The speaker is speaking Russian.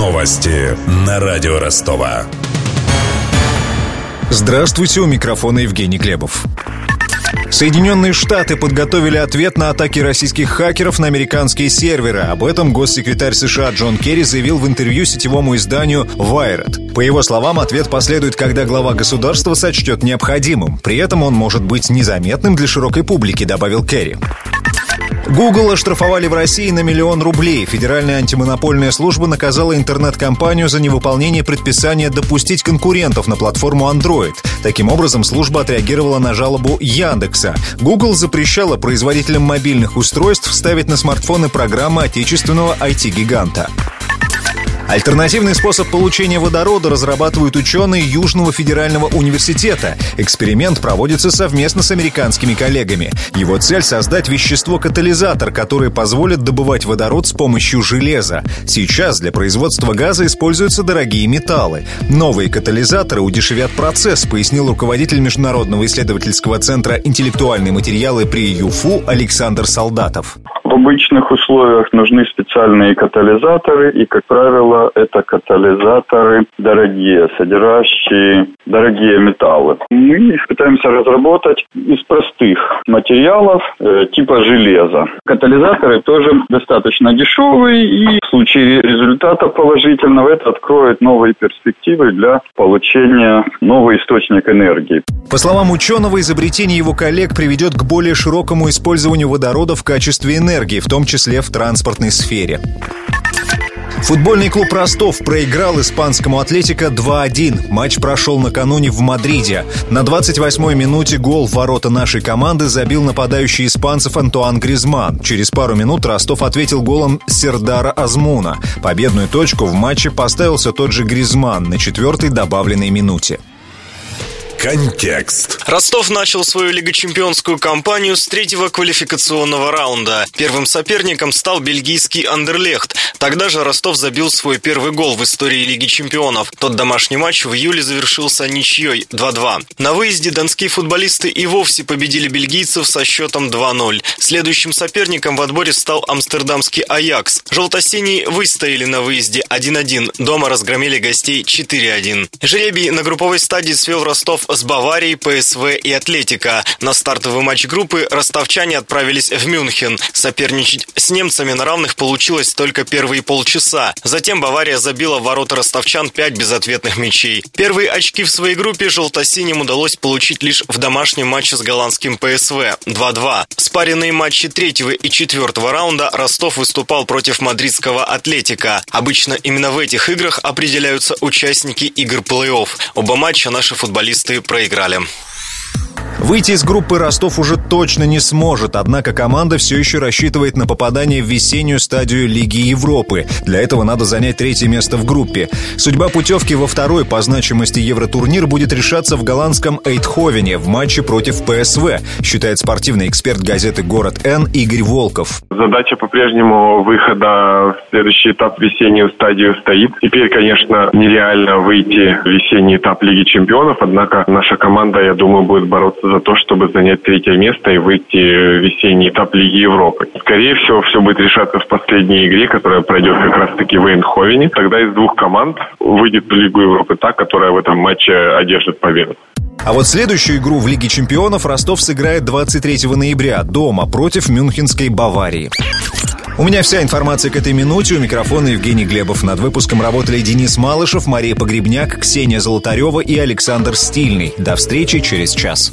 Новости на радио Ростова. Здравствуйте, у микрофона Евгений Клебов. Соединенные Штаты подготовили ответ на атаки российских хакеров на американские серверы. Об этом госсекретарь США Джон Керри заявил в интервью сетевому изданию Wired. По его словам, ответ последует, когда глава государства сочтет необходимым. При этом он может быть незаметным для широкой публики, добавил Керри. Google оштрафовали в России на 1 миллион рублей. Федеральная антимонопольная служба наказала интернет-компанию за невыполнение предписания допустить конкурентов на платформу Android. Таким образом, служба отреагировала на жалобу Яндекса. Google запрещала производителям мобильных устройств ставить на смартфоны программы отечественного IT-гиганта. Альтернативный способ получения водорода разрабатывают ученые Южного федерального университета. Эксперимент проводится совместно с американскими коллегами. Его цель — создать вещество-катализатор, которое позволит добывать водород с помощью железа. Сейчас для производства газа используются дорогие металлы. Новые катализаторы удешевят процесс, пояснил руководитель Международного исследовательского центра «Интеллектуальные материалы» при ЮФУ Александр Солдатов. В обычных условиях нужны специальные катализаторы, и, как правило, это катализаторы дорогие, содержащие дорогие металлы. Мы пытаемся разработать из простых материалов типа железа. Катализаторы тоже достаточно дешевые, и в случае результата положительного это откроет новые перспективы для получения нового источника энергии. По словам ученого, изобретение его коллег приведет к более широкому использованию водорода в качестве энергии, в том числе в транспортной сфере. Футбольный клуб «Ростов» проиграл испанскому «Атлетика» 2-1. Матч прошел накануне в Мадриде. На 28-й минуте гол в ворота нашей команды забил нападающий испанцев Антуан Гризман. Через пару минут Ростов ответил голом Сердара Азмуна. Победную точку в матче поставил все тот же Гризман на 4-й добавленной минуте. Контекст. Ростов начал свою лигочемпионскую кампанию с 3-го квалификационного раунда. Первым соперником стал бельгийский Андерлехт. Тогда же Ростов забил свой первый гол в истории Лиги Чемпионов. Тот домашний матч в июле завершился ничьей 2-2. На выезде донские футболисты и вовсе победили бельгийцев со счетом 2-0. Следующим соперником в отборе стал амстердамский Аякс. Желто-синие выстояли на выезде 1-1. Дома разгромили гостей 4-1. Жребий на групповой стадии свел Ростов с Баварией, ПСВ и Атлетика. На стартовый матч группы ростовчане отправились в Мюнхен. Соперничать с немцами на равных получилось только первые полчаса. Затем Бавария забила в ворота ростовчан 5 безответных мячей. Первые очки в своей группе желто-синим удалось получить лишь в домашнем матче с голландским ПСВ 2-2. Спаренные матчи 3-го и 4-го раунда Ростов выступал против мадридского Атлетика. Обычно именно в этих играх определяются участники игр плей-офф. Оба матча наши футболисты проиграли. Выйти из группы Ростов уже точно не сможет, однако команда все еще рассчитывает на попадание в весеннюю стадию Лиги Европы. Для этого надо занять 3-е место в группе. Судьба путевки во 2-й по значимости евротурнир будет решаться в голландском Эйндховене в матче против ПСВ, считает спортивный эксперт газеты «Город Н» Игорь Волков. Задача по-прежнему выхода в следующий этап, весеннюю стадию, стоит. Теперь, конечно, нереально выйти в весенний этап Лиги Чемпионов, однако наша команда, я думаю, будет бороться за то, чтобы занять 3-е место и выйти в весенний этап Лиги Европы. Скорее всего, все будет решаться в последней игре, которая пройдет как раз-таки в Эйндховене. Тогда из 2 команд выйдет в Лигу Европы та, которая в этом матче одержит победу. А вот следующую игру в Лиге Чемпионов Ростов сыграет 23 ноября дома против мюнхенской Баварии. У меня вся информация к этой минуте. У микрофона Евгений Глебов. Над выпуском работали Денис Малышев, Мария Погребняк, Ксения Золотарева и Александр Стильный. До встречи через час.